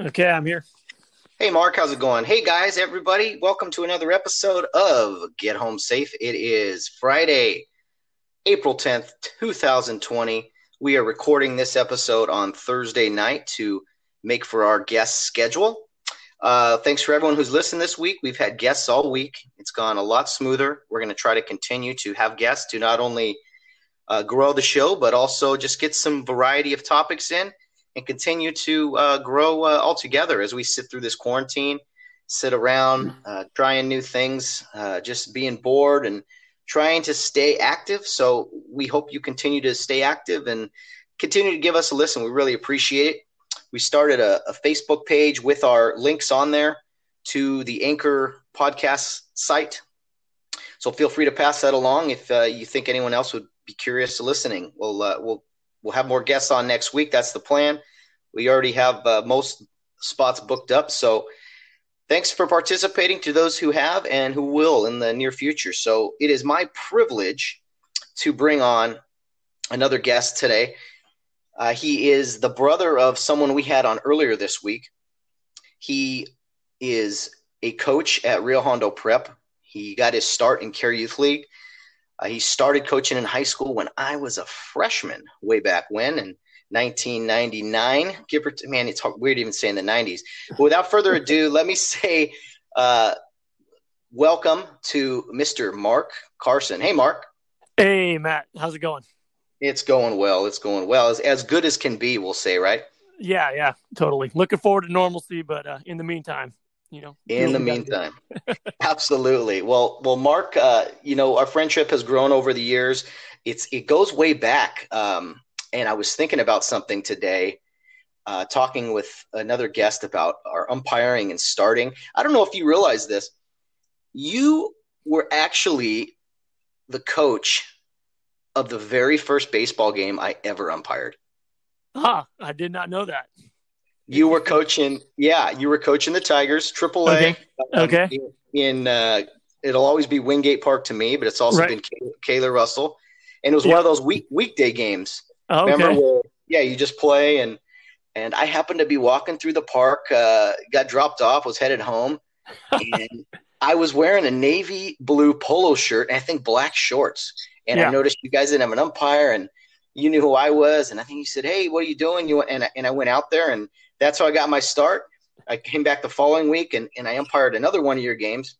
Okay, I'm here. Hey, Mark, how's it going? Hey, guys, everybody. Welcome to another episode of Get Home Safe. It is Friday, April 10th, 2020. We are recording this episode on Thursday night to make for our guest schedule. Thanks for everyone who's listened this week. We've had guests all week. It's gone a lot smoother. We're going to try to continue to have guests to not only grow the show, but also just get some variety of topics in and continue to grow all together as we sit through this quarantine, sit around, trying new things, just being bored and trying to stay active. So we hope you continue to stay active and continue to give us a listen. We really appreciate it. We started a Facebook page with our links on there to the Anchor podcast site. So feel free to pass that along if you think anyone else would be curious to listening. We'll have more guests on next week. That's the plan. We already have most spots booked up. So thanks for participating to those who have and who will in the near future. So it is my privilege to bring on another guest today. He is the brother of someone we had on earlier this week. He is a coach at Rio Hondo Prep. He got his start in Care Youth League. He started coaching in high school when I was a freshman way back when in 1999. Man, it's weird even saying the 90s. But without further ado, let me say welcome to Mr. Mark Carson. Hey, Mark. Hey, Matt. How's it going? It's going well. It's going well. As good as can be, we'll say, right? Yeah, totally. Looking forward to normalcy, but in the meantime. In the meantime, absolutely. Well, Mark, our friendship has grown over the years. It goes way back. And I was thinking about something today, talking with another guest about our umpiring and starting. I don't know if you realize this. You were actually the coach of the very first baseball game I ever umpired. I did not know that. You were coaching the Tigers, AAA. Okay. It'll always be Wingate Park to me, but it's also been Kayla Russell, and it was one of those weekday games. Oh, okay. Remember where, you just play, and I happened to be walking through the park, got dropped off, was headed home, and I was wearing a navy blue polo shirt and I think black shorts, and I noticed you guys didn't have an umpire, and you knew who I was, and I think you said, "Hey, what are you doing?" And I went out there and. That's how I got my start. I came back the following week, and I umpired another one of your games.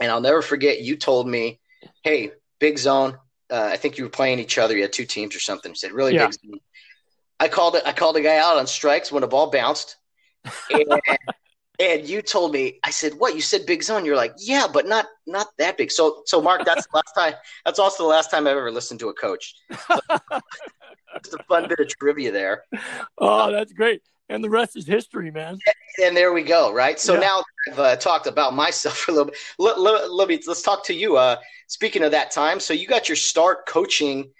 And I'll never forget, you told me, hey, big zone. I think you were playing each other. You had two teams or something. You said, really big zone. I called a guy out on strikes when the ball bounced. And you told me, I said, what? You said big zone. You're like, yeah, but not that big. So Mark, that's the last time. That's also the last time I've ever listened to a coach. So, just a fun bit of trivia there. Oh, that's great. And the rest is history, man. And there we go, right? So now I've talked about myself for a little bit. Let's talk to you. Speaking of that time, so you got your start coaching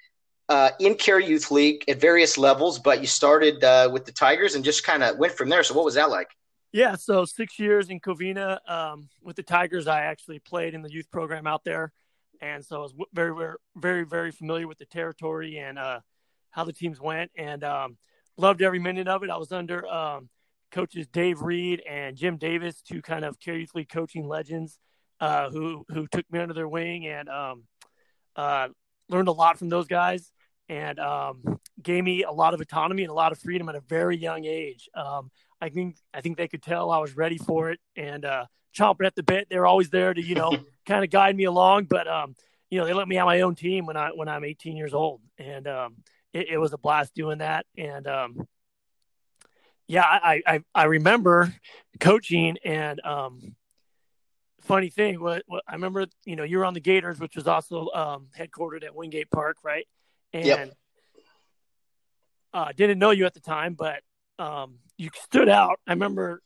in Care Youth League at various levels, but you started with the Tigers and just kind of went from there. So what was that like? Yeah, so 6 years in Covina with the Tigers. I actually played in the youth program out there, and so I was very, very, very familiar with the territory and how the teams went, and loved every minute of it. I was under coaches Dave Reed and Jim Davis, two kind of Care Youth League coaching legends who took me under their wing and learned a lot from those guys and gave me a lot of autonomy and a lot of freedom at a very young age. I think they could tell I was ready for it and chomping at the bit. They were always there to, kind of guide me along. But, they let me have my own team when I'm 18 years old. And It was a blast doing that. And, I remember coaching and, funny thing, what I remember, you were on the Gators, which was also, headquartered at Wingate Park. Right. And, didn't know you at the time, but, you stood out. I remember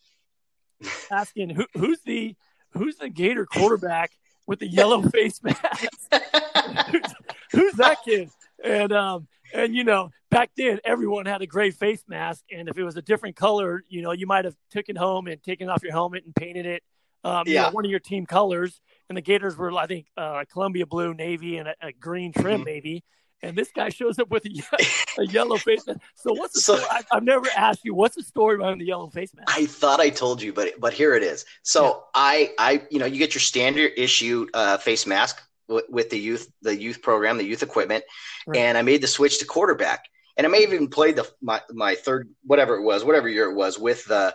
asking who's the Gator quarterback with the yellow face mask? who's that kid? And, back then everyone had a gray face mask, and if it was a different color, you might have taken home and taken off your helmet and painted it one of your team colors. And the Gators were, I think, Columbia blue, navy, and a green trim, maybe. And this guy shows up with a yellow face mask. So what's the story? I've never asked you, what's the story behind the yellow face mask? I thought I told you, but here it is. So yeah. I you know, you get your standard issue face mask with the youth program, the youth equipment, right. And I made the switch to quarterback. And I may have even played my third, whatever year it was, with the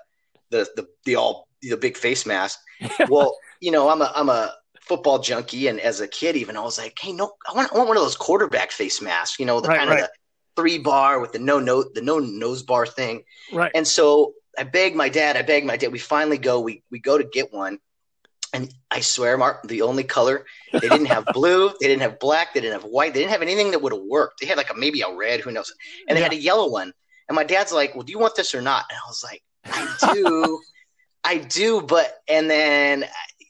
big face mask. Well, you know, I'm a football junkie, and as a kid, even I was like, hey, no, I want one of those quarterback face masks, you know, the 3-bar with the no nose bar thing. Right. And so I begged my dad. We finally go to get one. And I swear, Mark, the only color, they didn't have blue, they didn't have black, they didn't have white, they didn't have anything that would have worked. They had maybe a red, who knows? And they had a yellow one. And my dad's like, well, do you want this or not? And I was like, I do. And then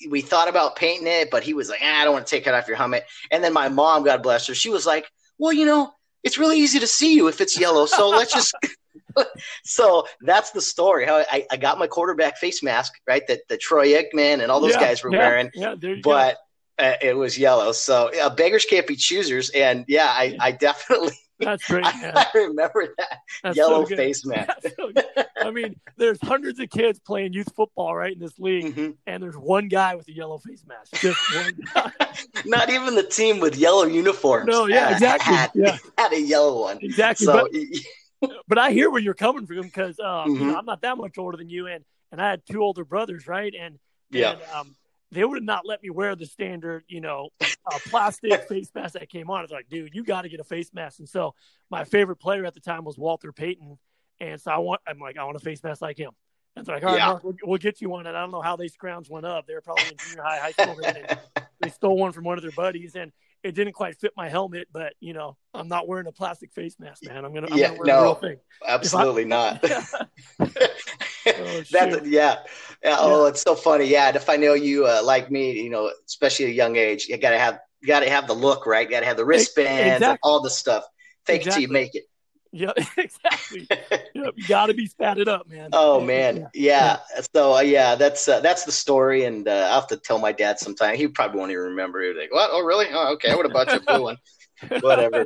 we thought about painting it, but he was like, I don't want to take it off your helmet. And then my mom, God bless her, she was like, well, you know, it's really easy to see you if it's yellow. So let's just. So that's the story. How I got my quarterback face mask, right? That Troy Aikman and all those guys were wearing, but it was yellow. So beggars can't be choosers. And I definitely, that's great. I remember that that's yellow so face mask. So I mean, there's hundreds of kids playing youth football, right, in this league, mm-hmm. and there's one guy with a yellow face mask. Just one guy. Not even the team with yellow uniforms. No, exactly. Had a yellow one. Exactly. So, but I hear where you're coming from because mm-hmm. you know, I'm not that much older than you, and I had 2 older brothers, right? And they would have not let me wear the standard, you know, plastic face mask that came on. It's like, dude, you got to get a face mask. And so my favorite player at the time was Walter Payton, and so I want a face mask like him. And they're like, all right, Mark, we'll get you one. And I don't know how these crowns went up. They were probably in junior high, high school, and they stole one from one of their buddies, and it didn't quite fit my helmet, but you know, I'm not wearing a plastic face mask, man. I'm gonna wear the real thing. Absolutely not. Oh, it's so funny. Yeah, if I know you like me, you know, especially at a young age, you gotta have the look, right? You gotta have the wristbands, exactly. and all this stuff. Fake it till you make it. Yeah, exactly. You got to be spatted up, man. Oh man, yeah. So that's the story, and I'll have to tell my dad sometime. He probably won't even remember. He'll be like, "What? Oh, really? Oh, okay. I would have bought you a blue one." Whatever.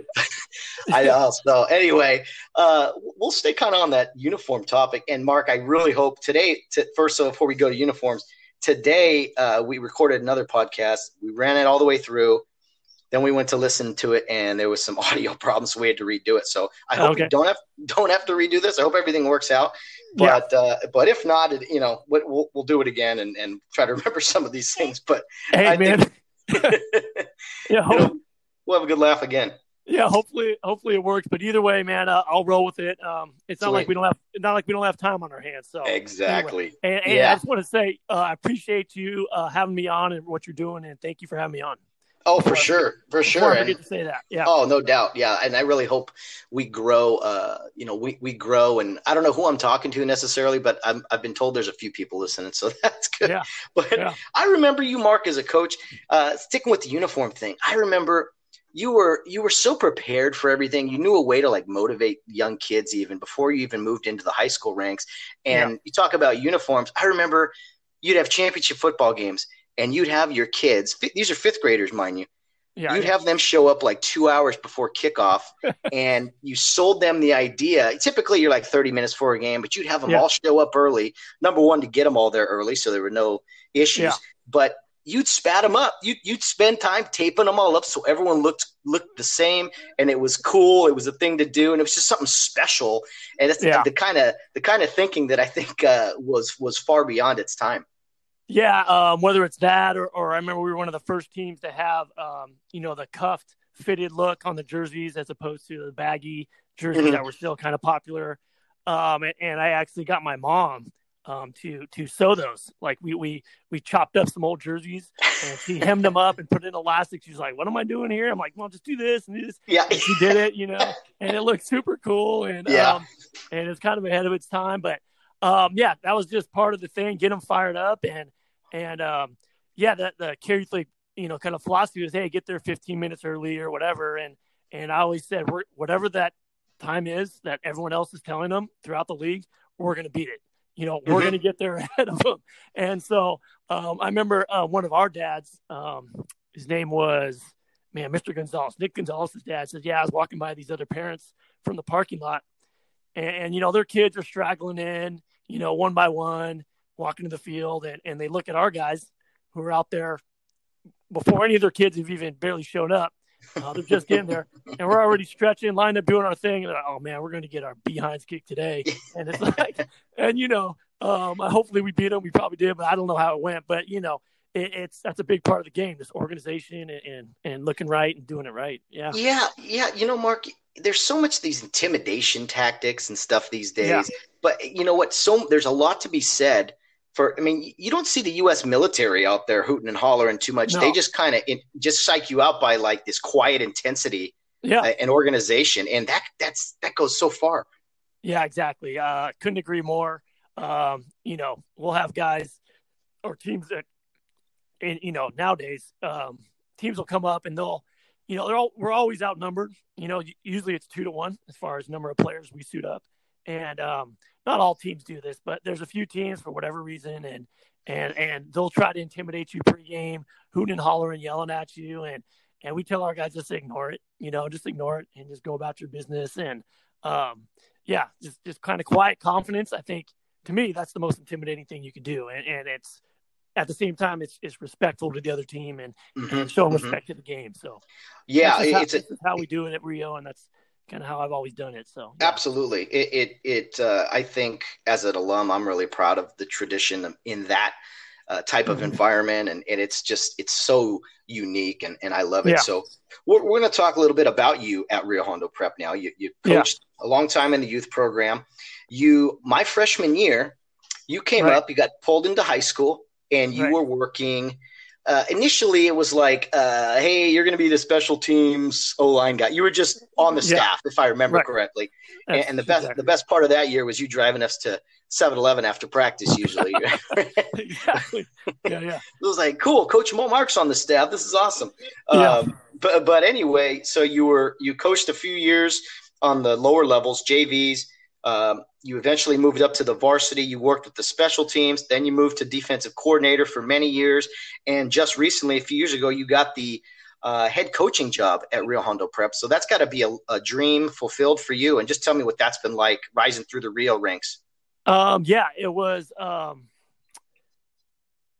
I know. So anyway, we'll stay kind of on that uniform topic. And Mark, I really hope today. Before we go to uniforms, today we recorded another podcast. We ran it all the way through. Then we went to listen to it, and there was some audio problems, so we had to redo it. So I hope you don't have to redo this. I hope everything works out. But but if not, you know, we'll do it again and try to remember some of these things. But hey, I think, you know, we'll have a good laugh again. Yeah, hopefully it works. But either way, man, I'll roll with it. It's not like we don't have time on our hands. So exactly. Anyway. And I just want to say I appreciate you having me on and what you're doing, and thank you for having me on. Oh, for sure. I forget to say that. Yeah. Oh, no doubt. Yeah. And I really hope we grow, we grow, and I don't know who I'm talking to necessarily, but I've been told there's a few people listening. So that's good. Yeah. But I remember you, Mark, as a coach, sticking with the uniform thing. I remember you were so prepared for everything. You knew a way to motivate young kids even before you even moved into the high school ranks. And you talk about uniforms. I remember you'd have championship football games. And you'd have your kids – these are 5th graders, mind you. Yeah, you'd have them show up 2 hours before kickoff, and you sold them the idea. Typically, you're 30 minutes for a game, but you'd have them all show up early, number one, to get them all there early so there were no issues. Yeah. But you'd spat them up. You'd spend time taping them all up so everyone looked the same, and it was cool. It was a thing to do, and it was just something special. And it's the kind of thinking that I think was far beyond its time. Yeah, whether it's that or I remember we were one of the first teams to have, the cuffed fitted look on the jerseys as opposed to the baggy jerseys mm-hmm. that were still kind of popular. And I actually got my mom to sew those. We chopped up some old jerseys and she hemmed them up and put in elastic. She's like, what am I doing here? I'm like, well, just do this and do this. Yeah. And she did it, and it looked super cool. And, and it's kind of ahead of its time, but that was just part of the thing. Get them fired up. And the Care Youth League, kind of philosophy was, hey, get there 15 minutes early or whatever. And I always said, whatever that time is that everyone else is telling them throughout the league, we're going to beat it. We're mm-hmm. going to get there ahead of them. And so I remember one of our dads, his name was man, Mr. Gonzalez, Nick Gonzalez's dad says, yeah, I was walking by these other parents from the parking lot, and you know, their kids are straggling in, you know, one by one, walking to the field, and they look at our guys who are out there before any of their kids have even barely shown up. They're just getting there, and we're already stretching, lined up, doing our thing. And like, oh man, we're going to get our behinds kicked today. And it's like, and you know, hopefully we beat them. We probably did, but I don't know how it went. But you know, that's a big part of the game, this organization and looking right and doing it right. Yeah, yeah, yeah. You know, Mark, there's so much these intimidation tactics and stuff these days. Yeah. But you know what? So there's a lot to be said. I mean, you don't see the U.S. military out there hooting and hollering too much. No. They just kind of just psych you out by like this quiet intensity and organization. And that goes so far. Yeah, exactly. Couldn't agree more. You know, we'll have guys or teams that, and, you know, nowadays teams will come up and they'll, you know, we're always outnumbered. You know, usually it's 2-1 as far as number of players we suit up. And not all teams do this, but there's a few teams for whatever reason, and they'll try to intimidate you pregame, hooting and hollering, yelling at you, and we tell our guys just ignore it, you know, just ignore it and just go about your business. And just kind of quiet confidence. I think to me that's the most intimidating thing you can do, and it's at the same time it's respectful to the other team and showing respect to the game. So yeah, this is how we do it at Rio, and that's kind of how I've always done it. So yeah. Absolutely. I think as an alum, I'm really proud of the tradition in that type of environment. And it's just, it's so unique and I love it. Yeah. So we're going to talk a little bit about you at Rio Hondo Prep. Now you coached a long time in the youth program. My freshman year, you came up, you got pulled into high school and you were working. Initially it was like, hey, you're going to be the special teams O-line guy. You were just on the staff, if I remember correctly. And the best part of that year was you driving us to 7-Eleven after practice usually. Exactly. Yeah, yeah. It was like, cool, Coach Mo Mark's on the staff. This is awesome. But anyway, so you coached a few years on the lower levels, JVs. You eventually moved up to the varsity. You worked with the special teams. Then you moved to defensive coordinator for many years. And just recently, a few years ago, you got the head coaching job at Rio Hondo Prep. So that's got to be a dream fulfilled for you. And just tell me what that's been like rising through the Rio ranks. It was.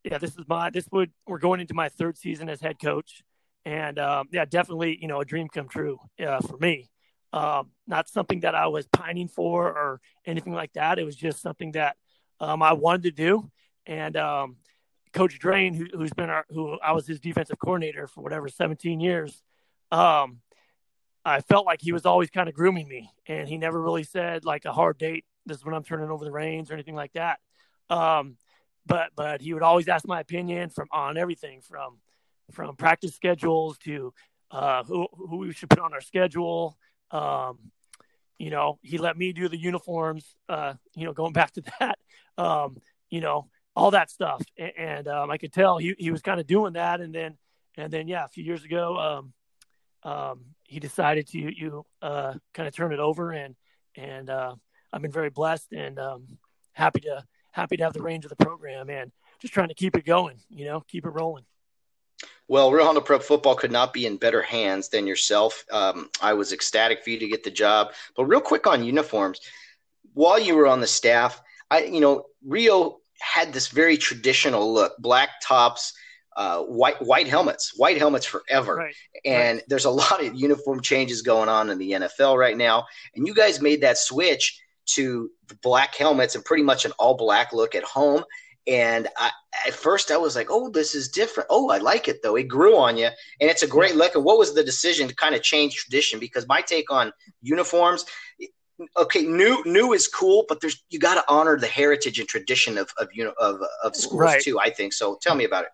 We're going into my third season as head coach. And definitely, you know, a dream come true for me. Not something that I was pining for or anything like that. It was just something that I wanted to do. And Coach Drain, who I was his defensive coordinator for 17 years, I felt like he was always kind of grooming me, and he never really said like a hard date, this is when I'm turning over the reins or anything like that. But he would always ask my opinion on everything from practice schedules to who we should put on our schedule. You know, he let me do the uniforms, you know, going back to that, you know, all that stuff. And I could tell he was kind of doing that. And then, a few years ago, he decided to, kind of turn it over and I've been very blessed and, happy to have the reins of the program and just trying to keep it going, you know, keep it rolling. Well, Rio Hondo Prep football could not be in better hands than yourself. I was ecstatic for you to get the job. But real quick on uniforms, while you were on the staff, Rio had this very traditional look: black tops, white helmets forever. Right. And there's a lot of uniform changes going on in the NFL right now, and you guys made that switch to the black helmets and pretty much an all black look at home. And at first I was like, oh, this is different. Oh, I like it, though. It grew on you, and it's a great look. And what was the decision to kind of change tradition? Because my take on uniforms, okay, new is cool, but you got to honor the heritage and tradition of schools too, I think. So tell me about it.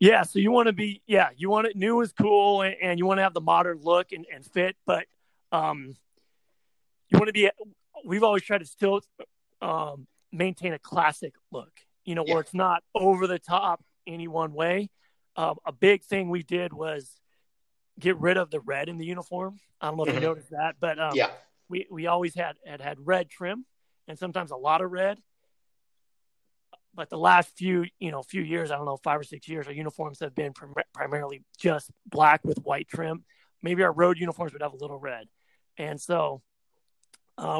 Yeah, so you want to be – yeah, you want it – new is cool, and you want to have the modern look and fit, but you want to be – we've always tried to still maintain a classic look. You know, where it's not over the top any one way. A big thing we did was get rid of the red in the uniform. I don't know if you noticed that, but we always had red trim and sometimes a lot of red. But the last few years, I don't know, 5 or 6 years, our uniforms have been primarily just black with white trim. Maybe our road uniforms would have a little red. And so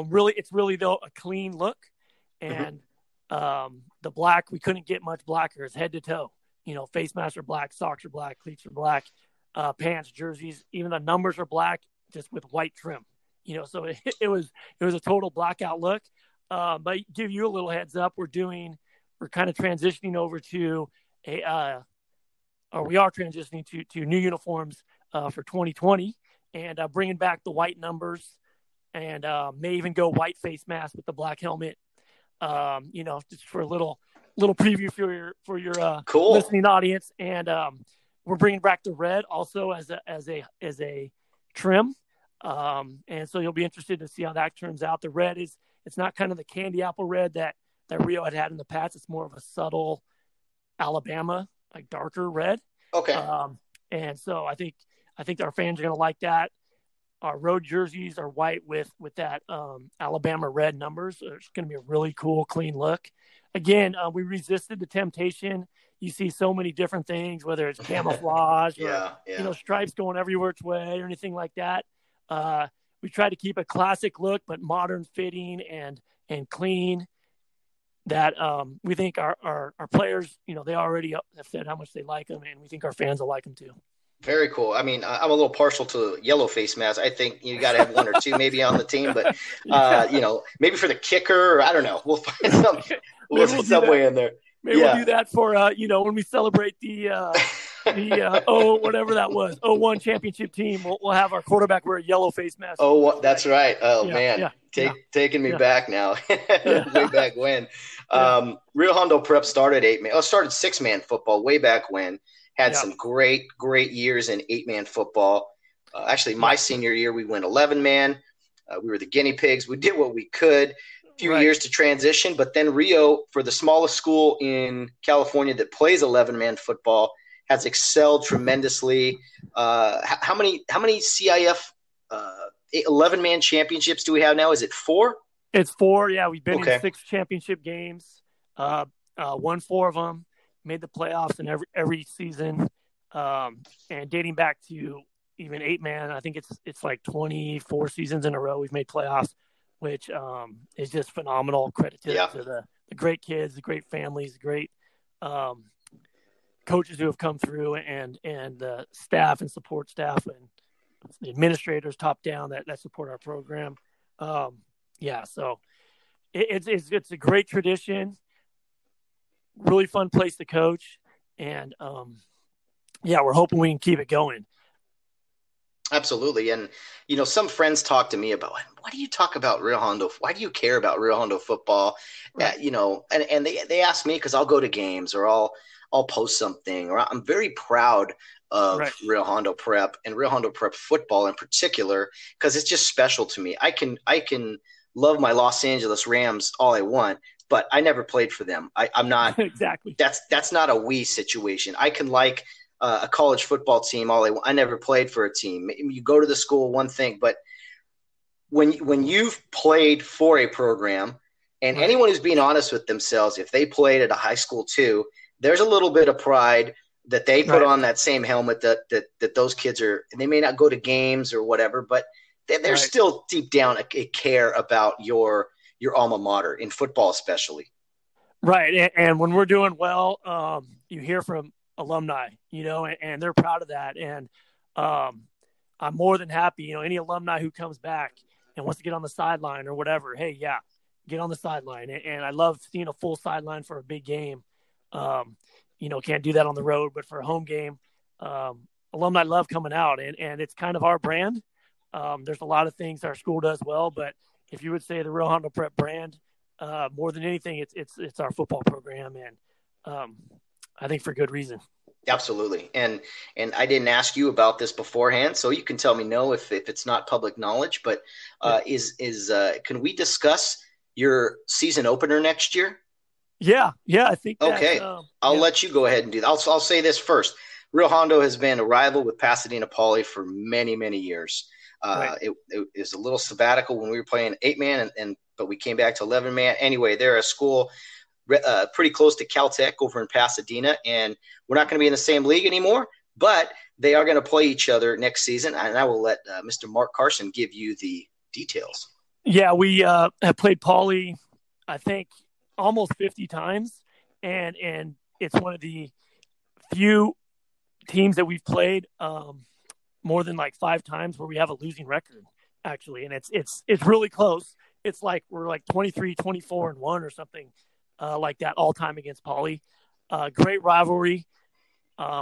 really, it's really, though, a clean look. And the black, we couldn't get much blacker. It's head to toe. You know, face masks are black, socks are black, cleats are black, pants, jerseys, even the numbers are black, just with white trim. You know, so it was a total blackout look. But give you a little heads up, we are transitioning to new uniforms for 2020 and bringing back the white numbers and may even go white face mask with the black helmet. You know, just for a little preview for your listening audience. And we're bringing back the red also as a trim. And so you'll be interested to see how that turns out. The red it's not kind of the candy apple red that Rio had in the past. It's more of a subtle Alabama, like darker red. Okay. And so I think our fans are going to like that. Our road jerseys are white with that Alabama red numbers. It's going to be a really cool, clean look. Again, we resisted the temptation. You see so many different things, whether it's camouflage or you know, stripes going everywhere which way or anything like that. We try to keep a classic look, but modern fitting and clean. That we think our players, you know, they already have said how much they like them, and we think our fans will like them too. Very cool. I mean, I'm a little partial to yellow face masks. I think you got to have one or two maybe on the team, but you know, maybe for the kicker, or I don't know. We'll find some. We'll some way in there. Maybe we'll do that for you know, when we celebrate the whatever that was 01 championship team. We'll have our quarterback wear a yellow face mask. Oh, that's right. Oh man, taking me back now. Way back when. Rio Hondo Prep started 6-man football way back when. Had some great years in 8-man football. Actually, my senior year, we went 11-man. We were the guinea pigs. We did what we could. A few years to transition. But then Rio, for the smallest school in California that plays 11-man football, has excelled tremendously. How many CIF 11-man championships do we have now? Is it 4? It's 4, yeah. We've been in 6 championship games, won 4 of them. Made the playoffs in every season, and dating back to even 8-man, I think it's like 24 seasons in a row we've made playoffs, which is just phenomenal. Credit to the great kids, the great families, the great coaches who have come through, and the staff and support staff and the administrators top down that support our program. So it's a great tradition. Really fun place to coach, and we're hoping we can keep it going. Absolutely. And you know, some friends talk to me about, why do you talk about Rio Hondo? Why do you care about Rio Hondo football? You know, and they ask me because I'll go to games or I'll post something, or I'm very proud of Rio Hondo Prep and Rio Hondo Prep football in particular, because it's just special to me. I can love my Los Angeles Rams all I want, but I never played for them. I'm not – exactly. That's not a we situation. I can like a college football team all I want. I never played for a team. You go to the school, one thing, but when you've played for a program, and anyone who's being honest with themselves, if they played at a high school too, there's a little bit of pride that they put on that same helmet that those kids are – and they may not go to games or whatever, but they're still deep down a care about your alma mater in football, especially. Right. And when we're doing well, you hear from alumni, you know, and they're proud of that. And I'm more than happy, you know, any alumni who comes back and wants to get on the sideline or whatever, hey, yeah, get on the sideline. And I love seeing a full sideline for a big game. You know, can't do that on the road, but for a home game, alumni love coming out, and it's kind of our brand. There's a lot of things our school does well, but if you would say the Rio Hondo Prep brand, more than anything, it's our football program, and I think for good reason. Absolutely, and I didn't ask you about this beforehand, so you can tell me no if it's not public knowledge. But can we discuss your season opener next year? Yeah, I think. Okay, I'll let you go ahead and do that. I'll say this first: Rio Hondo has been a rival with Pasadena Poly for many years. It was a little sabbatical when we were playing 8-man, but we came back to 11-man. Anyway, they're a school pretty close to Caltech over in Pasadena, and we're not going to be in the same league anymore, but they are going to play each other next season, and I will let Mr. Mark Carson give you the details. Yeah, we have played Poly, I think, almost 50 times, and it's one of the few teams that we've played more than like 5 times where we have a losing record, actually, and it's really close. It's like we're like 23, 24, and 1 or something like that all time against Poly. Great rivalry.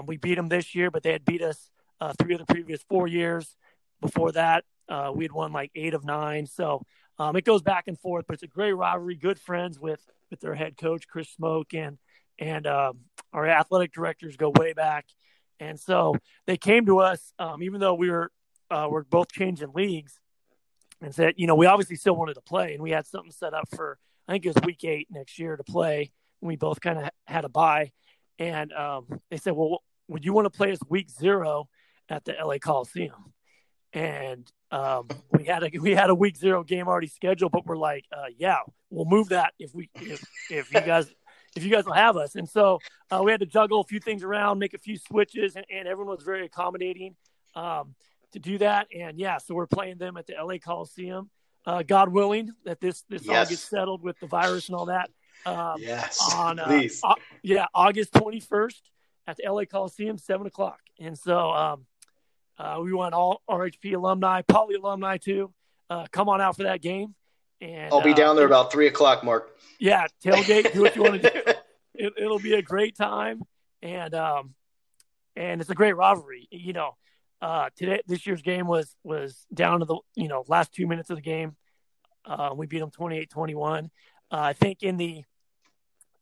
We beat them this year, but they had beat us 3 of the previous 4 years. Before that, we had won like 8 of 9. So it goes back and forth, but it's a great rivalry. Good friends with their head coach, Chris Smoke, and our athletic directors go way back. And so they came to us, even though we're both changing leagues, and said, you know, we obviously still wanted to play, and we had something set up for, I think it was week 8 next year to play. And we both kind of had a bye. And they said, well, would you want to play us week 0 at the LA Coliseum? And we had a week 0 game already scheduled, but we're like, yeah, we'll move that if you guys will have us. And so we had to juggle a few things around, make a few switches, and everyone was very accommodating to do that. And yeah, so we're playing them at the LA Coliseum. God willing that this all gets settled with the virus and all that. August 21st at the LA Coliseum, 7:00. And so we want all RHP alumni, Poly alumni too, come on out for that game. And I'll be down there about 3:00, Mark. Yeah, tailgate, do what you want to do. It'll be a great time, and it's a great rivalry. You know, this year's game was down to the last 2 minutes of the game. We beat them 28-21. I think in the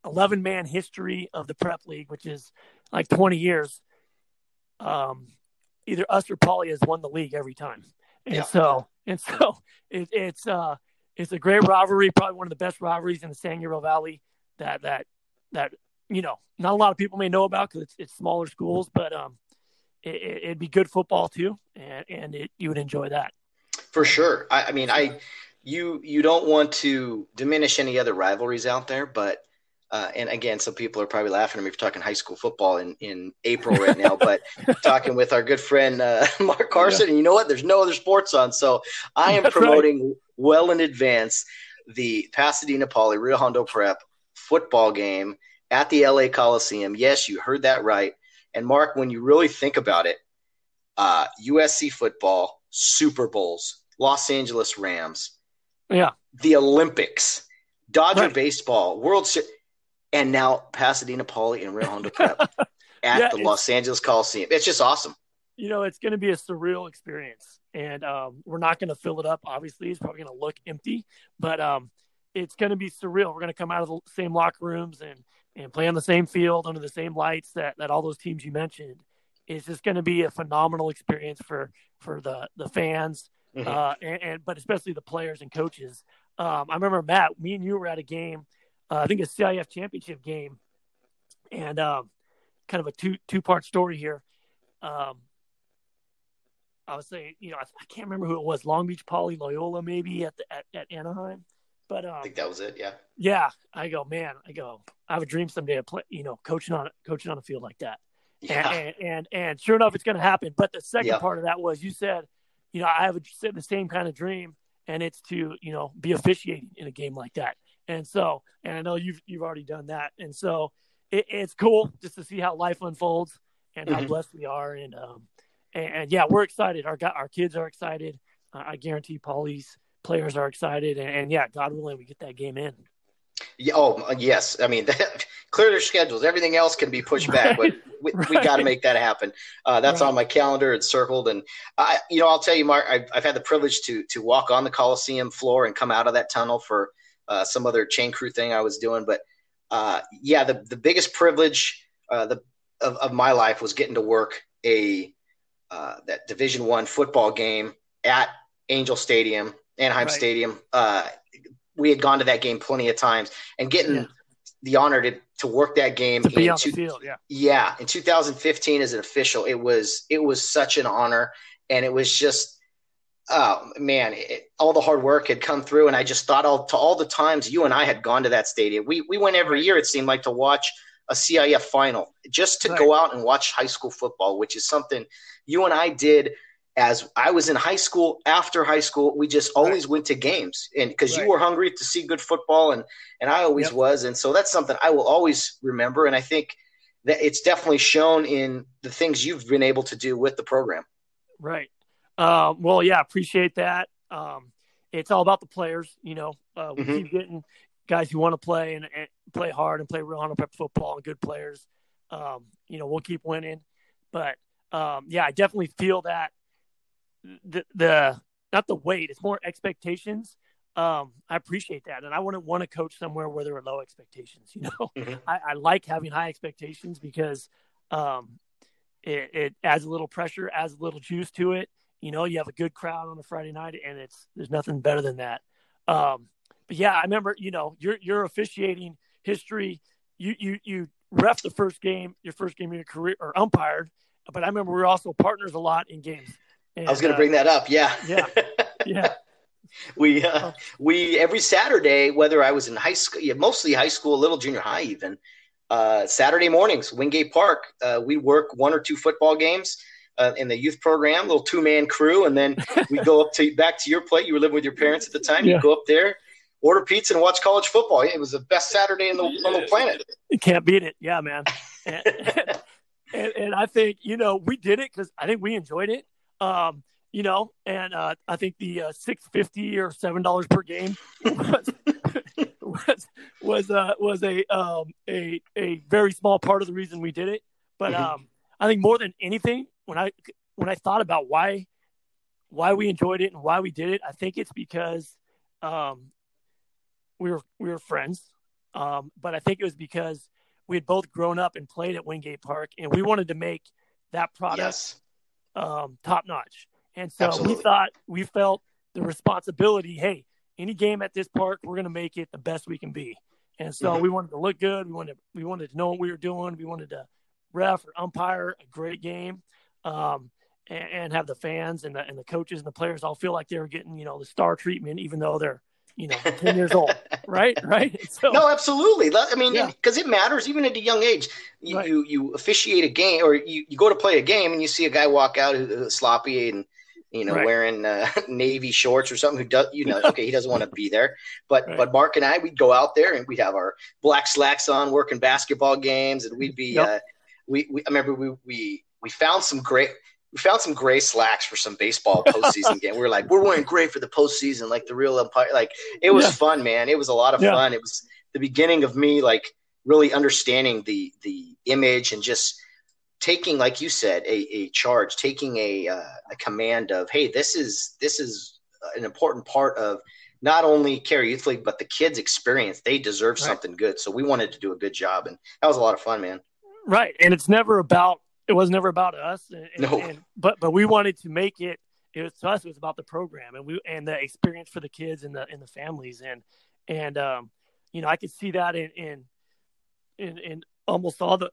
11-man history of the Prep League, which is like 20 years, either us or Poly has won the league every time. And so it's a great rivalry, probably one of the best rivalries in the San Gabriel Valley that not a lot of people may know about because it's smaller schools, but it'd be good football too, and you would enjoy that for sure. You don't want to diminish any other rivalries out there, but and again, some people are probably laughing at me for talking high school football in April right now, but talking with our good friend Mark Carson, and you know what? There's no other sports on, so I am promoting well in advance the Pasadena Poly Rio Hondo Prep football game at the LA Coliseum. Yes, you heard that right. And Mark, when you really think about it, USC football, Super Bowls, Los Angeles Rams. Yeah, the Olympics, Dodger baseball, World Series, and now Pasadena Poly and Rio Hondo Prep at the Los Angeles Coliseum. It's just awesome. You know, it's going to be a surreal experience, and we're not going to fill it up. Obviously, it's probably going to look empty, but it's going to be surreal. We're going to come out of the same locker rooms and play on the same field under the same lights that all those teams you mentioned. It's just going to be a phenomenal experience for the fans. Mm-hmm. But especially the players and coaches. I remember, Matt, me and you were at a game, I think a CIF championship game, and kind of a two-part story here. I was saying, I can't remember who it was, Long Beach Poly, Loyola maybe at Anaheim. But I think that was it, yeah. Yeah, I go, I have a dream someday of play, coaching on a field like that. Yeah. And sure enough, it's going to happen. But the second part of that was you said, I have the same kind of dream, and it's to, be officiating in a game like that. And so, and I know you've already done that. And so it's cool just to see how life unfolds and how blessed we are. And, we're excited. Our kids are excited. I guarantee Poly's players are excited. And God willing, we get that game in. Yeah, oh, yes. I mean, clear their schedules. Everything else can be pushed back, but we got to make that happen. That's on my calendar. It's circled. And, I'll tell you, Mark, I've had the privilege to walk on the Coliseum floor and come out of that tunnel for some other chain crew thing I was doing. But, the biggest privilege of my life was getting to work that Division I football game at Anaheim Stadium. We had gone to that game plenty of times, and getting the honor to work that game in 2015 as an official, it was such an honor, and it was just man, all the hard work had come through. And I just thought to all the times you and I had gone to that stadium. We went every year, it seemed like, to watch a CIF final, just to go out and watch high school football, which is something you and I did as I was in high school. After high school, we just always went to games, and because you were hungry to see good football, and I always was. And so that's something I will always remember. And I think that it's definitely shown in the things you've been able to do with the program. Right. Well, yeah, appreciate that. It's all about the players, you know, we keep getting guys who want to play and play hard and play Rio Hondo Prep football and good players. You know, we'll keep winning, but, yeah, I definitely feel that the not the weight, it's more expectations. I appreciate that. And I wouldn't want to coach somewhere where there are low expectations, you know. I like having high expectations because, it adds a little pressure, adds a little juice to it. You know, you have a good crowd on a Friday night, and there's nothing better than that. But yeah, I remember, you know, your officiating history, you ref the first game, your first game of your career, or umpired. But I remember we were also partners a lot in games. And I was going to bring that up. Yeah. We every Saturday, whether I was in high school, mostly high school, a little junior high, even Saturday mornings, Wingate Park, we work one or two football games in the youth program, little 2-man crew. And then we go up to back to your place. You were living with your parents at the time. Yeah. You go up there, order pizza, and watch college football. It was the best Saturday on the planet. You can't beat it. Yeah, man. And I think, you know, we did it because I think we enjoyed it. You know, and I think the $6.50 or $7 per game was a very small part of the reason we did it. But I think more than anything, when I thought about why we enjoyed it and why we did it, I think it's because we were friends. But I think it was because we had both grown up and played at Wingate Park, and we wanted to make that product top notch. And so we felt the responsibility, hey, any game at this park, we're going to make it the best we can be. And so we wanted to look good. We wanted to know what we were doing. We wanted to ref or umpire a great game, and have the fans and the coaches and the players all feel like they were getting, you know, the star treatment, even though they're, you know, 10 years old. Right. So, no, absolutely. I mean, because it matters even at a young age. You officiate a game, or you go to play a game and you see a guy walk out who's sloppy and, you know, wearing navy shorts or something, who does, you know, okay, he doesn't want to be there. But but Mark and I, we'd go out there and we'd have our black slacks on, working basketball games, and we'd be. I remember we found some great. We found some gray slacks for some baseball postseason game. We were like, we're wearing gray for the postseason, like the real umpire. Like, it was fun, man. It was a lot of fun. It was the beginning of me, like, really understanding the image and just taking, like you said, a charge, taking a command of, hey, this is an important part of not only Care Youth League, but the kids' experience. They deserve something good. So we wanted to do a good job, and that was a lot of fun, man. Right, and it was never about us, but we wanted to make it. It was to us. It was about the program and the experience for the kids and the families, and you know, I could see that in almost all the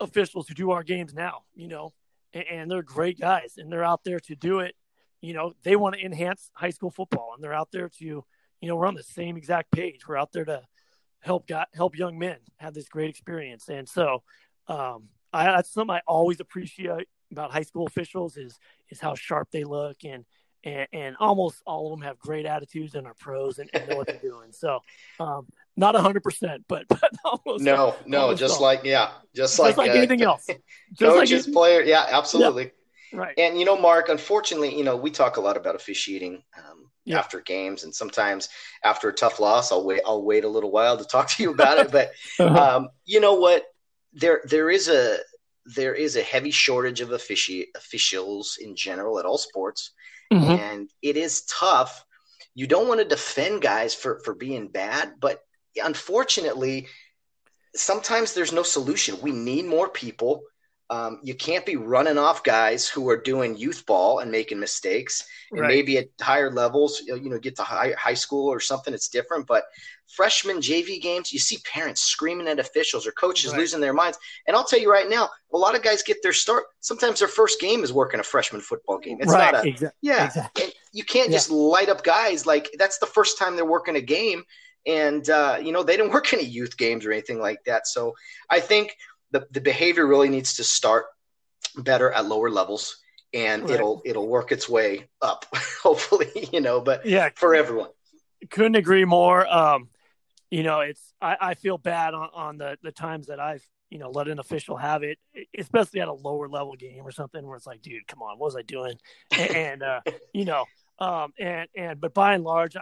officials who do our games now. You know, and they're great guys, and they're out there to do it. You know, they want to enhance high school football, and they're out there to, you know, we're on the same exact page. We're out there to help young men have this great experience, and so. That's something I always appreciate about high school officials is how sharp they look, and almost all of them have great attitudes and are pros and know what they're doing. So, not 100%, but almost. Almost just all. Just like anything else. Coaches, like player. Yeah, absolutely. Yeah, right. And, you know, Mark, unfortunately, you know, we talk a lot about officiating, after games, and sometimes after a tough loss, I'll wait a little while to talk to you about it. But you know what? There is a heavy shortage of officials in general at all sports, and it is tough. You don't want to defend guys for being bad, but unfortunately, sometimes there's no solution. We need more people. You can't be running off guys who are doing youth ball and making mistakes. And maybe at higher levels, you know, get to high school or something, it's different. But freshman JV games, you see parents screaming at officials or coaches losing their minds. And I'll tell you right now, a lot of guys get their start. Sometimes their first game is working a freshman football game. It's not a – you can't just light up guys. Like, that's the first time they're working a game. And, you know, they didn't work any youth games or anything like that. So I think the behavior really needs to start better at lower levels, and it'll work its way up, hopefully, you know, but for everyone. Couldn't agree more. You know, it's, I feel bad on the times that I've, you know, let an official have it, especially at a lower level game or something where it's like, dude, come on, what was I doing? And, you know, but by and large,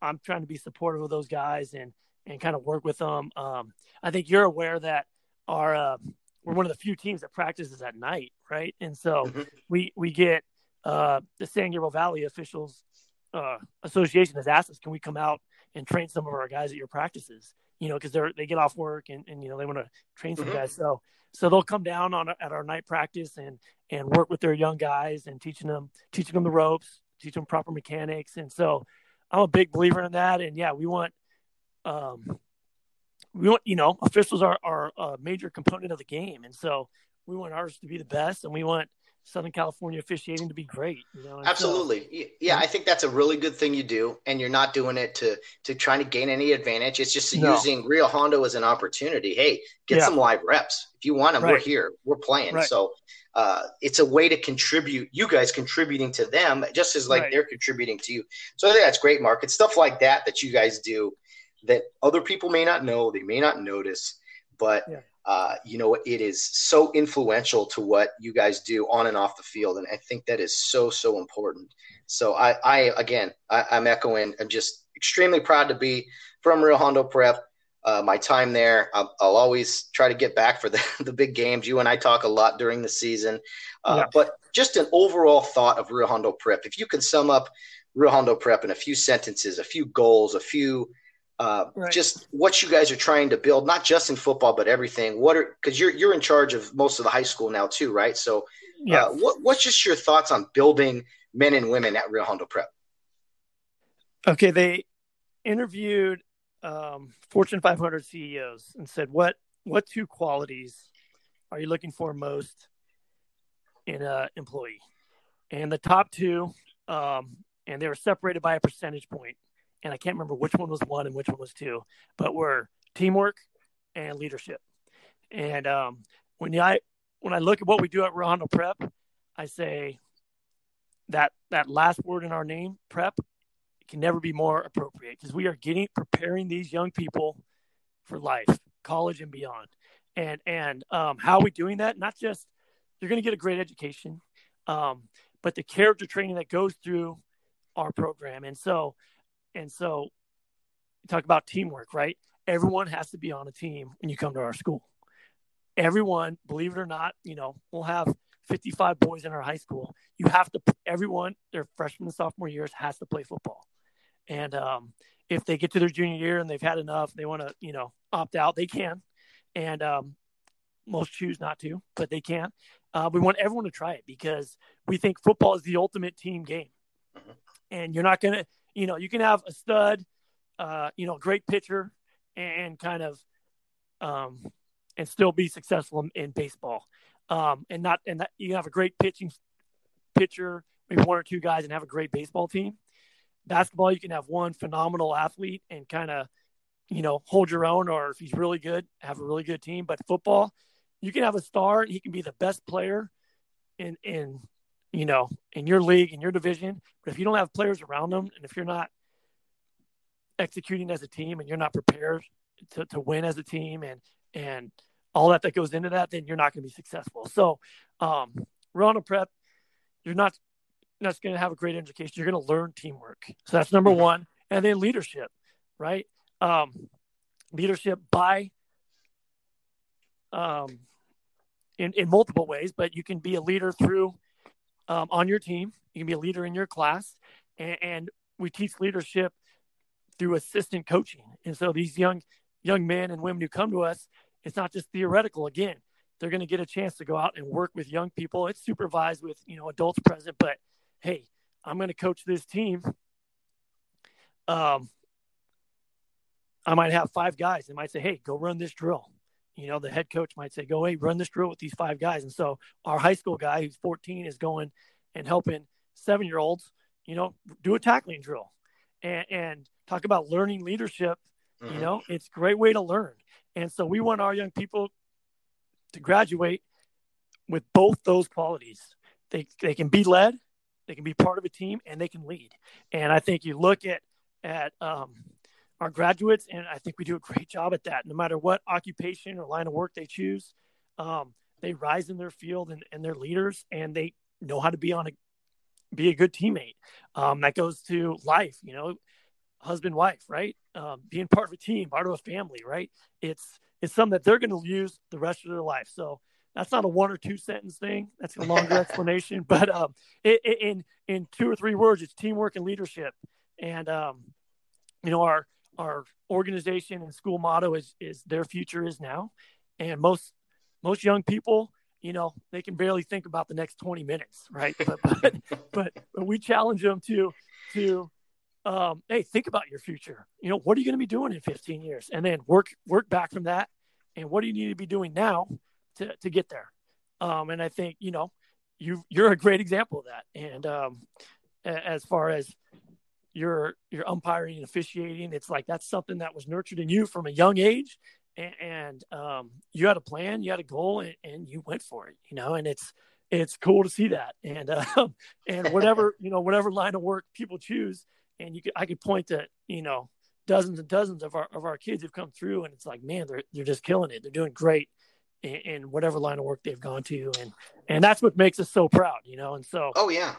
I'm trying to be supportive of those guys and kind of work with them. I think you're aware that our, we're one of the few teams that practices at night. Right. And so we get, the San Gabriel Valley officials, association has asked us, can we come out and train some of our guys at your practices, you know, because they get off work and, you know, they want to train some guys. So they'll come down at our night practice and work with their young guys and teaching them the ropes, teach them proper mechanics. And so I'm a big believer in that. And yeah, we want, you know, officials are a major component of the game. And so we want ours to be the best, and we want Southern California officiating to be great. You know? Absolutely. So, yeah. I think that's a really good thing you do, and you're not doing it to try to gain any advantage. It's just using Rio Hondo as an opportunity. Hey, get some live reps. If you want them, we're here, we're playing. Right. So it's a way to contribute, you guys contributing to them just as like they're contributing to you. So I think that's great, Mark. It's stuff like that you guys do that other people may not know. They may not notice, but you know, it is so influential to what you guys do on and off the field. And I think that is so, so important. So I'm echoing. I'm just extremely proud to be from Rio Hondo Prep. My time there, I'll always try to get back for the big games. You and I talk a lot during the season, but just an overall thought of Rio Hondo Prep. If you can sum up Rio Hondo Prep in a few sentences, a few goals, a few just what you guys are trying to build, not just in football, but everything. Because you're in charge of most of the high school now too, right? So what's just your thoughts on building men and women at Rio Hondo Prep? Okay. They interviewed Fortune 500 CEOs and said, what two qualities are you looking for most in an employee? And the top two, and they were separated by a percentage point. And I can't remember which one was one and which one was two, but were teamwork and leadership. And when I look at what we do at Rio Hondo Prep, I say that last word in our name, prep, can never be more appropriate, because we are preparing these young people for life, college and beyond. And how are we doing that? Not just you're going to get a great education, but the character training that goes through our program. And so you talk about teamwork, right? Everyone has to be on a team when you come to our school. Everyone, believe it or not, you know, we'll have 55 boys in our high school. You have to, everyone, their freshman and sophomore years has to play football. And if they get to their junior year and they've had enough, they want to, you know, opt out, they can. And most choose not to, but they can. We want everyone to try it, because we think football is the ultimate team game. And you're not going to, you know, you can have a stud, you know, great pitcher and kind of and still be successful in baseball, and you have a great pitcher, maybe one or two guys, and have a great baseball team. Basketball, you can have one phenomenal athlete and kind of, you know, hold your own, or if he's really good, have a really good team. But football, you can have a star, he can be the best player in you know, in your league, in your division, but if you don't have players around them, and if you're not executing as a team, and you're not prepared to win as a team, and all that goes into that, then you're not going to be successful. So, Rio Hondo Prep, you're not just going to have a great education. You're going to learn teamwork. So that's number one. And then leadership, right? Leadership by, in multiple ways, but you can be a leader through, on your team, you can be a leader in your class, and we teach leadership through assistant coaching. And so these young men and women who come to us, it's not just theoretical. Again, they're going to get a chance to go out and work with young people. It's supervised with, you know, adults present, but hey, I'm going to coach this team. I might have five guys. They might say, hey, go run this drill. You know, the head coach might say, go, hey, run this drill with these five guys. And so our high school guy who's 14 is going and helping 7-year-olds, you know, do a tackling drill and talk about learning leadership. Mm-hmm. You know, it's a great way to learn. And so we want our young people to graduate with both those qualities. They can be led, they can be part of a team, and they can lead. And I think you look at our graduates, and I think we do a great job at that. No matter what occupation or line of work they choose, they rise in their field and they're leaders, and they know how to be a good teammate. That goes to life, you know, husband, wife, right? Being part of a team, part of a family, right? It's something that they're going to use the rest of their life. So that's not a 1 or 2 sentence thing. That's a longer explanation, but in 2 or 3 words, it's teamwork and leadership. And you know, our organization and school motto is their future is now. And most young people, you know, they can barely think about the next 20 minutes, right? But we challenge them to hey, think about your future. You know, what are you going to be doing in 15 years? And then work back from that. And what do you need to be doing now to get there? And I think, you know, you're a great example of that. And as far as your umpiring and officiating, it's like that's something that was nurtured in you from a young age. And you had a plan, you had a goal, and you went for it, you know, and it's cool to see that. And whatever, you know, whatever line of work people choose, and I could point to, you know, dozens and dozens of our kids who've come through, and it's like, man, they're just killing it. They're doing great in whatever line of work they've gone to. And that's what makes us so proud, you know? And so, oh yeah.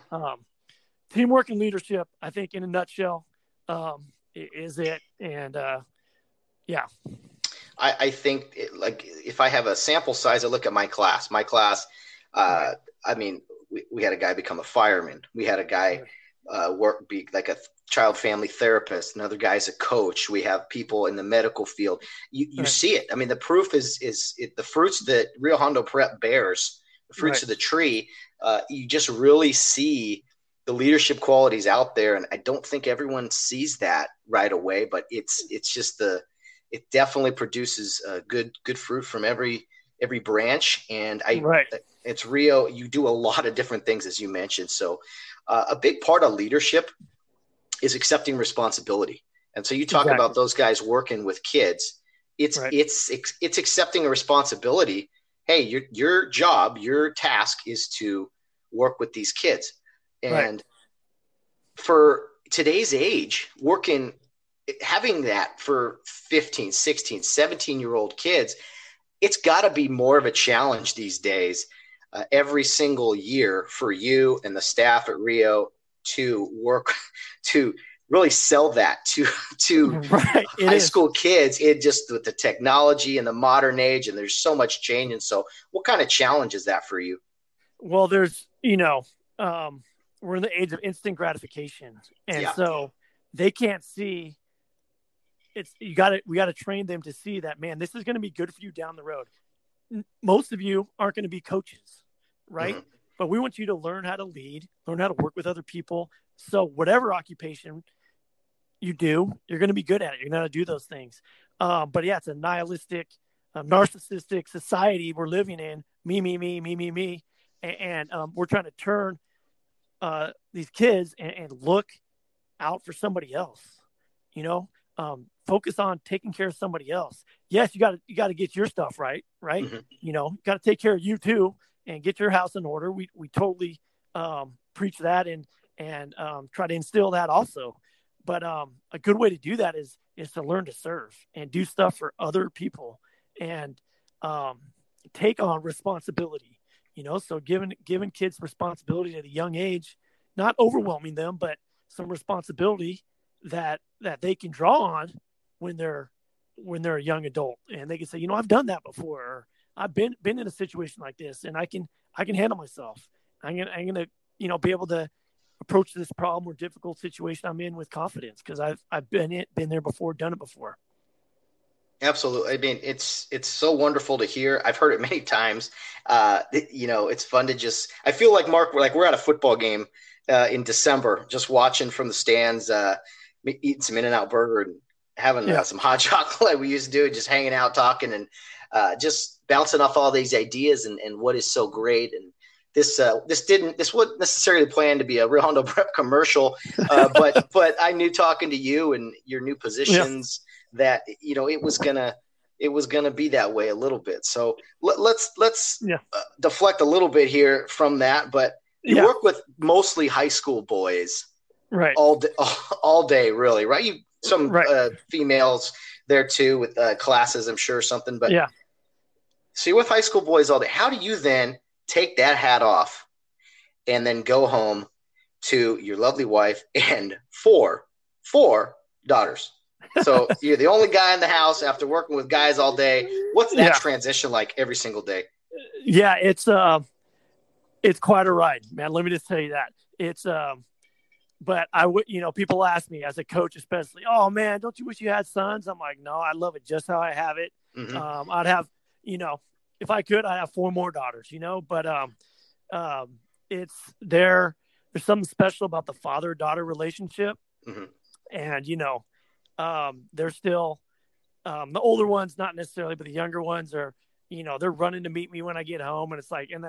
Teamwork and leadership, I think in a nutshell, is it. And yeah. I think if I have a sample size, I look at my class. I mean, we had a guy become a fireman. We had a guy be like a child family therapist. Another guy's a coach. We have people in the medical field. You see it. I mean, the proof is the fruits that Rio Hondo Prep bears, the fruits of the tree. You just really see the leadership qualities out there. And I don't think everyone sees that right away, but it's just it definitely produces good fruit from every branch. And it's Rio. You do a lot of different things, as you mentioned. So a big part of leadership is accepting responsibility. And so you talk about those guys working with kids. It's accepting a responsibility. Hey, your job, your task is to work with these kids. And for today's age, having that for 15, 16, 17-year-old kids, it's got to be more of a challenge these days, every single year for you and the staff at Rio to work to really sell that to high school kids. It just with the technology and the modern age, and there's so much change. And so, what kind of challenge is that for you? Well, there's we're in the age of instant gratification, and so they can't see. We got to train them to see that, man, this is going to be good for you down the road. Most of you aren't going to be coaches, right? Mm-hmm. But we want you to learn how to lead, learn how to work with other people. So whatever occupation you do, you're going to be good at it. You're going to do those things. But yeah, it's a nihilistic, narcissistic society we're living in. Me, me, me, me, me, me. And we're trying to turn these kids and look out for somebody else, you know? Focus on taking care of somebody else. Yes, you got to get your stuff right. Mm-hmm. You know, got to take care of you too, and get your house in order. We totally preach that and try to instill that also. But a good way to do that is to learn to serve and do stuff for other people and take on responsibility. You know, so giving kids responsibility at a young age, not overwhelming them, but some responsibility that they can draw on when they're a young adult, and they can say, you know, I've done that before, or I've been in a situation like this, and I can handle myself. I'm gonna you know, be able to approach this problem or difficult situation I'm in with confidence, because I've been there before, done it before. Absolutely. I mean, it's so wonderful to hear. I've heard it many times. You know, it's fun to I feel like Mark, we're at a football game in December, just watching from the stands, eating some In-N-Out burger and having some hot chocolate like we used to do, and just hanging out, talking, and just bouncing off all these ideas and what is so great. And This wasn't necessarily planned to be a Rio Hondo Prep commercial, but I knew talking to you and your new positions that it was gonna be that way a little bit. So let's deflect a little bit here from that. But you work with mostly high school boys, right? All day, really, right? Females there too with classes, I'm sure, or something. But so you're with high school boys all day. How do you then take that hat off and then go home to your lovely wife and four daughters? So you're the only guy in the house after working with guys all day. What's that transition like every single day? Yeah, it's quite a ride, man. Let me just tell you that. It's but I would, people ask me as a coach, especially, oh man, don't you wish you had sons? I'm like, no, I love it just how I have it. Mm-hmm. I'd have, if I could, I'd have four more daughters, but there's something special about the father-daughter relationship. Mm-hmm. And, they're still, the older ones, not necessarily, but the younger ones are, they're running to meet me when I get home. And it's like, and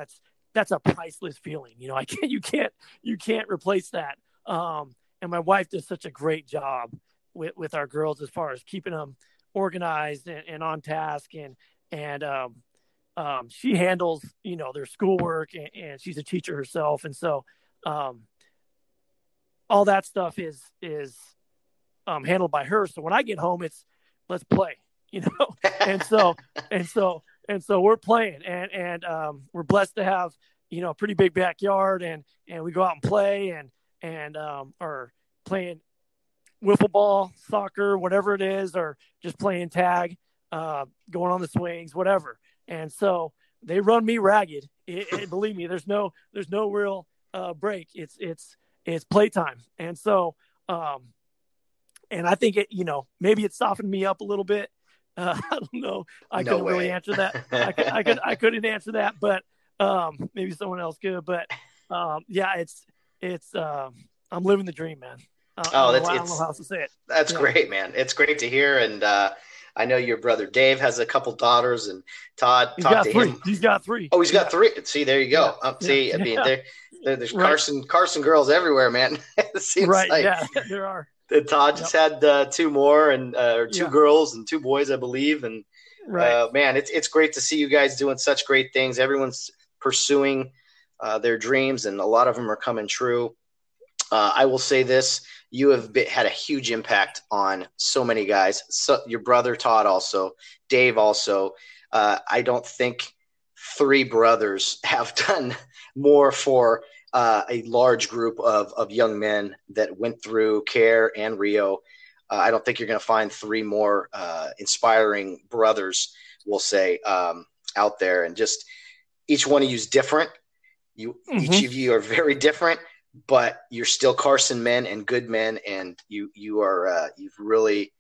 that's a priceless feeling. You can't replace that. And my wife does such a great job with our girls as far as keeping them organized and on task and she handles, their schoolwork and she's a teacher herself. And so, all that stuff is handled by her. So when I get home, it's let's play, and so we're playing and we're blessed to have, a pretty big backyard and we go out and play and are playing wiffle ball, soccer, whatever it is, or just playing tag, going on the swings, whatever. And so they run me ragged. Believe me, there's no real break. It's playtime. And so, and I think maybe it softened me up a little bit. I don't know. I couldn't really answer that. I couldn't answer that, but maybe someone else could. But it's I'm living the dream, man. I don't know how else to say it. That's great, man. It's great to hear. And I know your brother Dave has a couple daughters, and Todd talked to him. He's got three. Oh, he's got three. See, there you go. There's Carson girls everywhere, man. It seems like. Yeah, there are. Todd just had two more, and two girls and two boys, I believe. And man, it's great to see you guys doing such great things. Everyone's pursuing their dreams, and a lot of them are coming true. I will say this. You have had a huge impact on so many guys. So your brother Todd also, Dave also. I don't think three brothers have done more for a large group of young men that went through Care and Rio. I don't think you're going to find three more inspiring brothers, we'll say, out there. And just each one of you is different. Each of you are very different. But you're still Carson men and good men, and you've really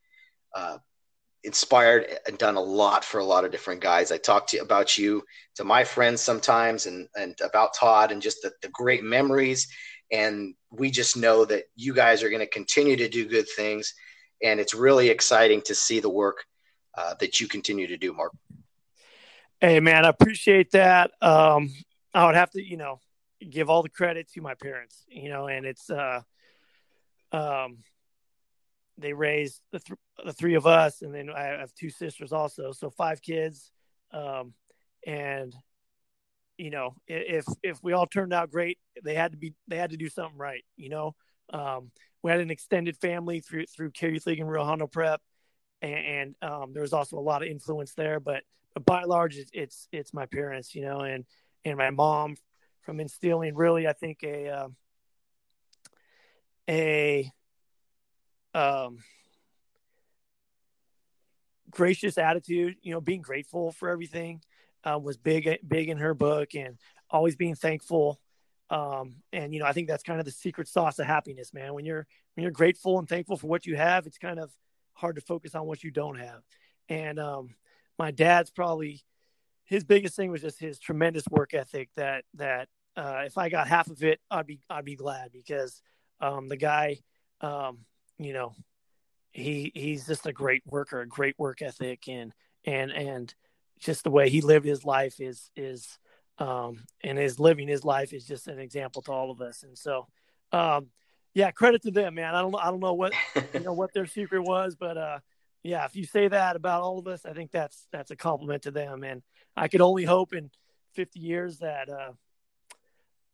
inspired and done a lot for a lot of different guys. I talk about you to my friends sometimes, and about Todd, and just the great memories. And we just know that you guys are going to continue to do good things, and it's really exciting to see the work that you continue to do, Mark. Hey, man, I appreciate that. I would have to, give all the credit to my parents, and it's, they raised the three of us. And then I have two sisters also. So 5 kids. And if we all turned out great, they had to do something right. We had an extended family through Care Youth League and Rio Hondo Prep. And there was also a lot of influence there, but by and large, it's my parents, and my mom, from instilling really, I think a gracious attitude, being grateful for everything was big in her book, and always being thankful. And, I think that's kind of the secret sauce of happiness, man. When you're grateful and thankful for what you have, it's kind of hard to focus on what you don't have. And my dad's probably, his biggest thing was just his tremendous work ethic that if I got half of it, I'd be glad, because the guy, he's just a great worker, a great work ethic, and just the way he lived his life is and is living his life is just an example to all of us. And so, yeah, credit to them, man. I don't know what, you know, what their secret was, but, yeah, if you say that about all of us, I think that's a compliment to them. And I could only hope in 50 years that,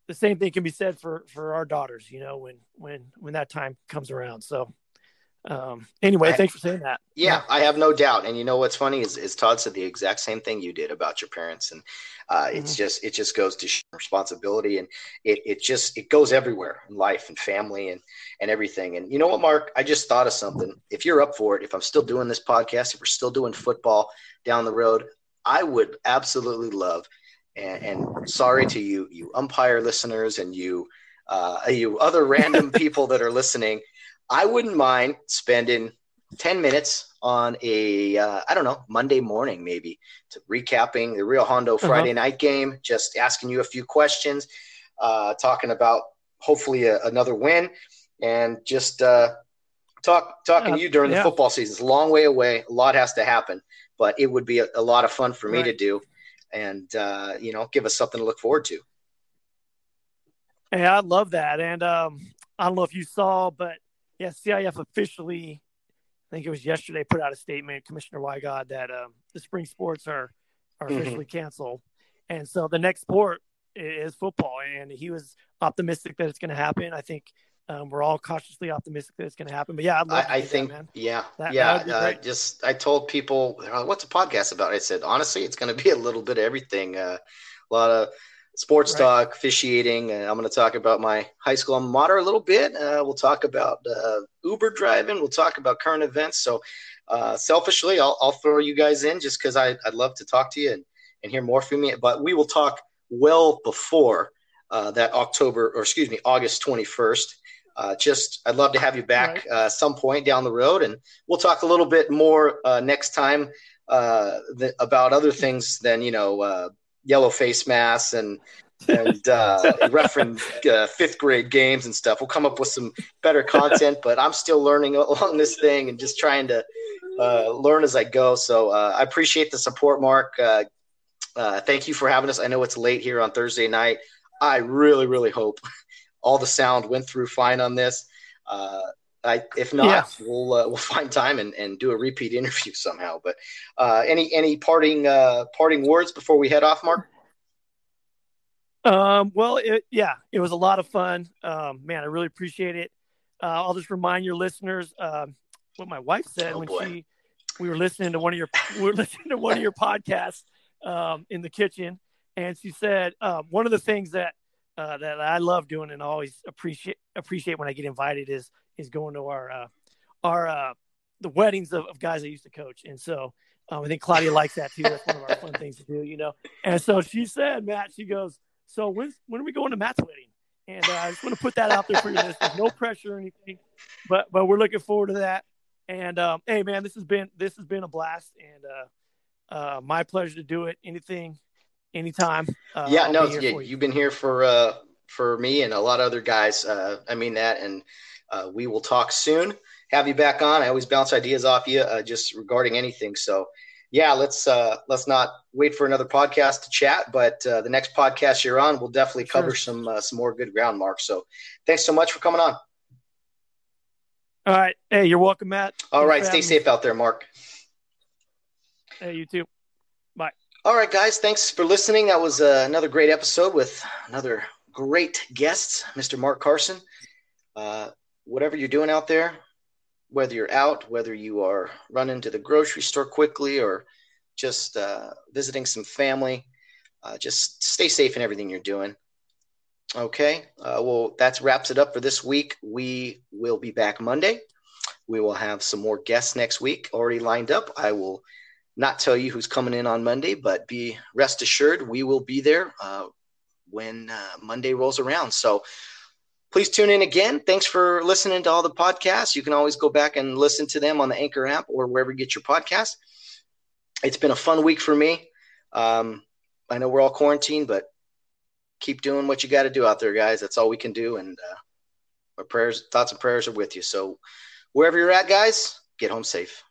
the same thing can be said for our daughters, you know, when that time comes around. So, anyway, thanks for saying that. Yeah, I have no doubt. And you know, what's funny is Todd said the exact same thing you did about your parents. And, it just goes to responsibility, and it goes everywhere in life and family and everything. And you know what, Mark, I just thought of something. If you're up for it, if I'm still doing this podcast, if we're still doing football down the road, I would absolutely love, and sorry to you umpire listeners and you other random people that are listening, I wouldn't mind spending 10 minutes on a, Monday morning, maybe, to recapping the Rio Hondo Friday night game, just asking you a few questions, talking about hopefully another win, and just talking to you during the football season. It's a long way away. A lot has to happen, but it would be a lot of fun for me to do, and, give us something to look forward to. Hey, I love that. And I don't know if you saw, but yeah, CIF officially, I think it was yesterday, put out a statement, Commissioner Wygod, that the spring sports are officially canceled. And so the next sport is football. And he was optimistic that it's going to happen. I think we're all cautiously optimistic that it's going to happen. But yeah, I think, that, man. I told people, what's a podcast about? I said, honestly, it's going to be a little bit of everything. A lot of sports talk, officiating. I'm going to talk about my high school alma mater a little bit. We'll talk about Uber driving. We'll talk about current events. So selfishly, I'll throw you guys in just because I'd love to talk to you and hear more from you. But we will talk well before that August 21st. I'd love to have you back some point down the road. And we'll talk a little bit more next time about other things than, yellow face masks and reference fifth grade games and stuff. We'll come up with some better content, but I'm still learning along this thing and just trying to learn as I go. So I appreciate the support, Mark. Thank you for having us. I know it's late here on Thursday night. I really, really hope all the sound went through fine on this. We'll find time and do a repeat interview somehow. But any parting words before we head off, Mark? It was a lot of fun, man. I really appreciate it. I'll just remind your listeners what my wife said we were listening to one of your podcasts in the kitchen, and she said one of the things that I love doing and always appreciate when I get invited is going to the weddings of guys I used to coach. And so I think Claudia likes that too. That's one of our fun things to do, you know? And so she said, Matt, she goes, so when are we going to Matt's wedding? And I just want to put that out there for you. There's no pressure or anything, but we're looking forward to that. And hey man, this has been a blast, and my pleasure to do it. Anytime. You've been here for me and a lot of other guys. I mean that. And, we will talk soon. Have you back on. I always bounce ideas off you just regarding anything. So yeah, let's not wait for another podcast to chat, but the next podcast you're on, we'll definitely cover some more good ground, Mark. So thanks so much for coming on. All right. Hey, you're welcome, Matt. All right. Stay safe out there, Mark. Hey, you too. Bye. All right, guys. Thanks for listening. That was another great episode with another great guest, Mr. Mark Carson. Whatever you're doing out there, whether you're out, whether you are running to the grocery store quickly or just visiting some family, just stay safe in everything you're doing. Okay, well, that wraps it up for this week. We will be back Monday. We will have some more guests next week already lined up. I will not tell you who's coming in on Monday, but be rest assured we will be there when Monday rolls around. So please tune in again. Thanks for listening to all the podcasts. You can always go back and listen to them on the Anchor app or wherever you get your podcasts. It's been a fun week for me. I know we're all quarantined, but keep doing what you got to do out there, guys. That's all we can do. And our prayers, thoughts and prayers are with you. So wherever you're at, guys, get home safe.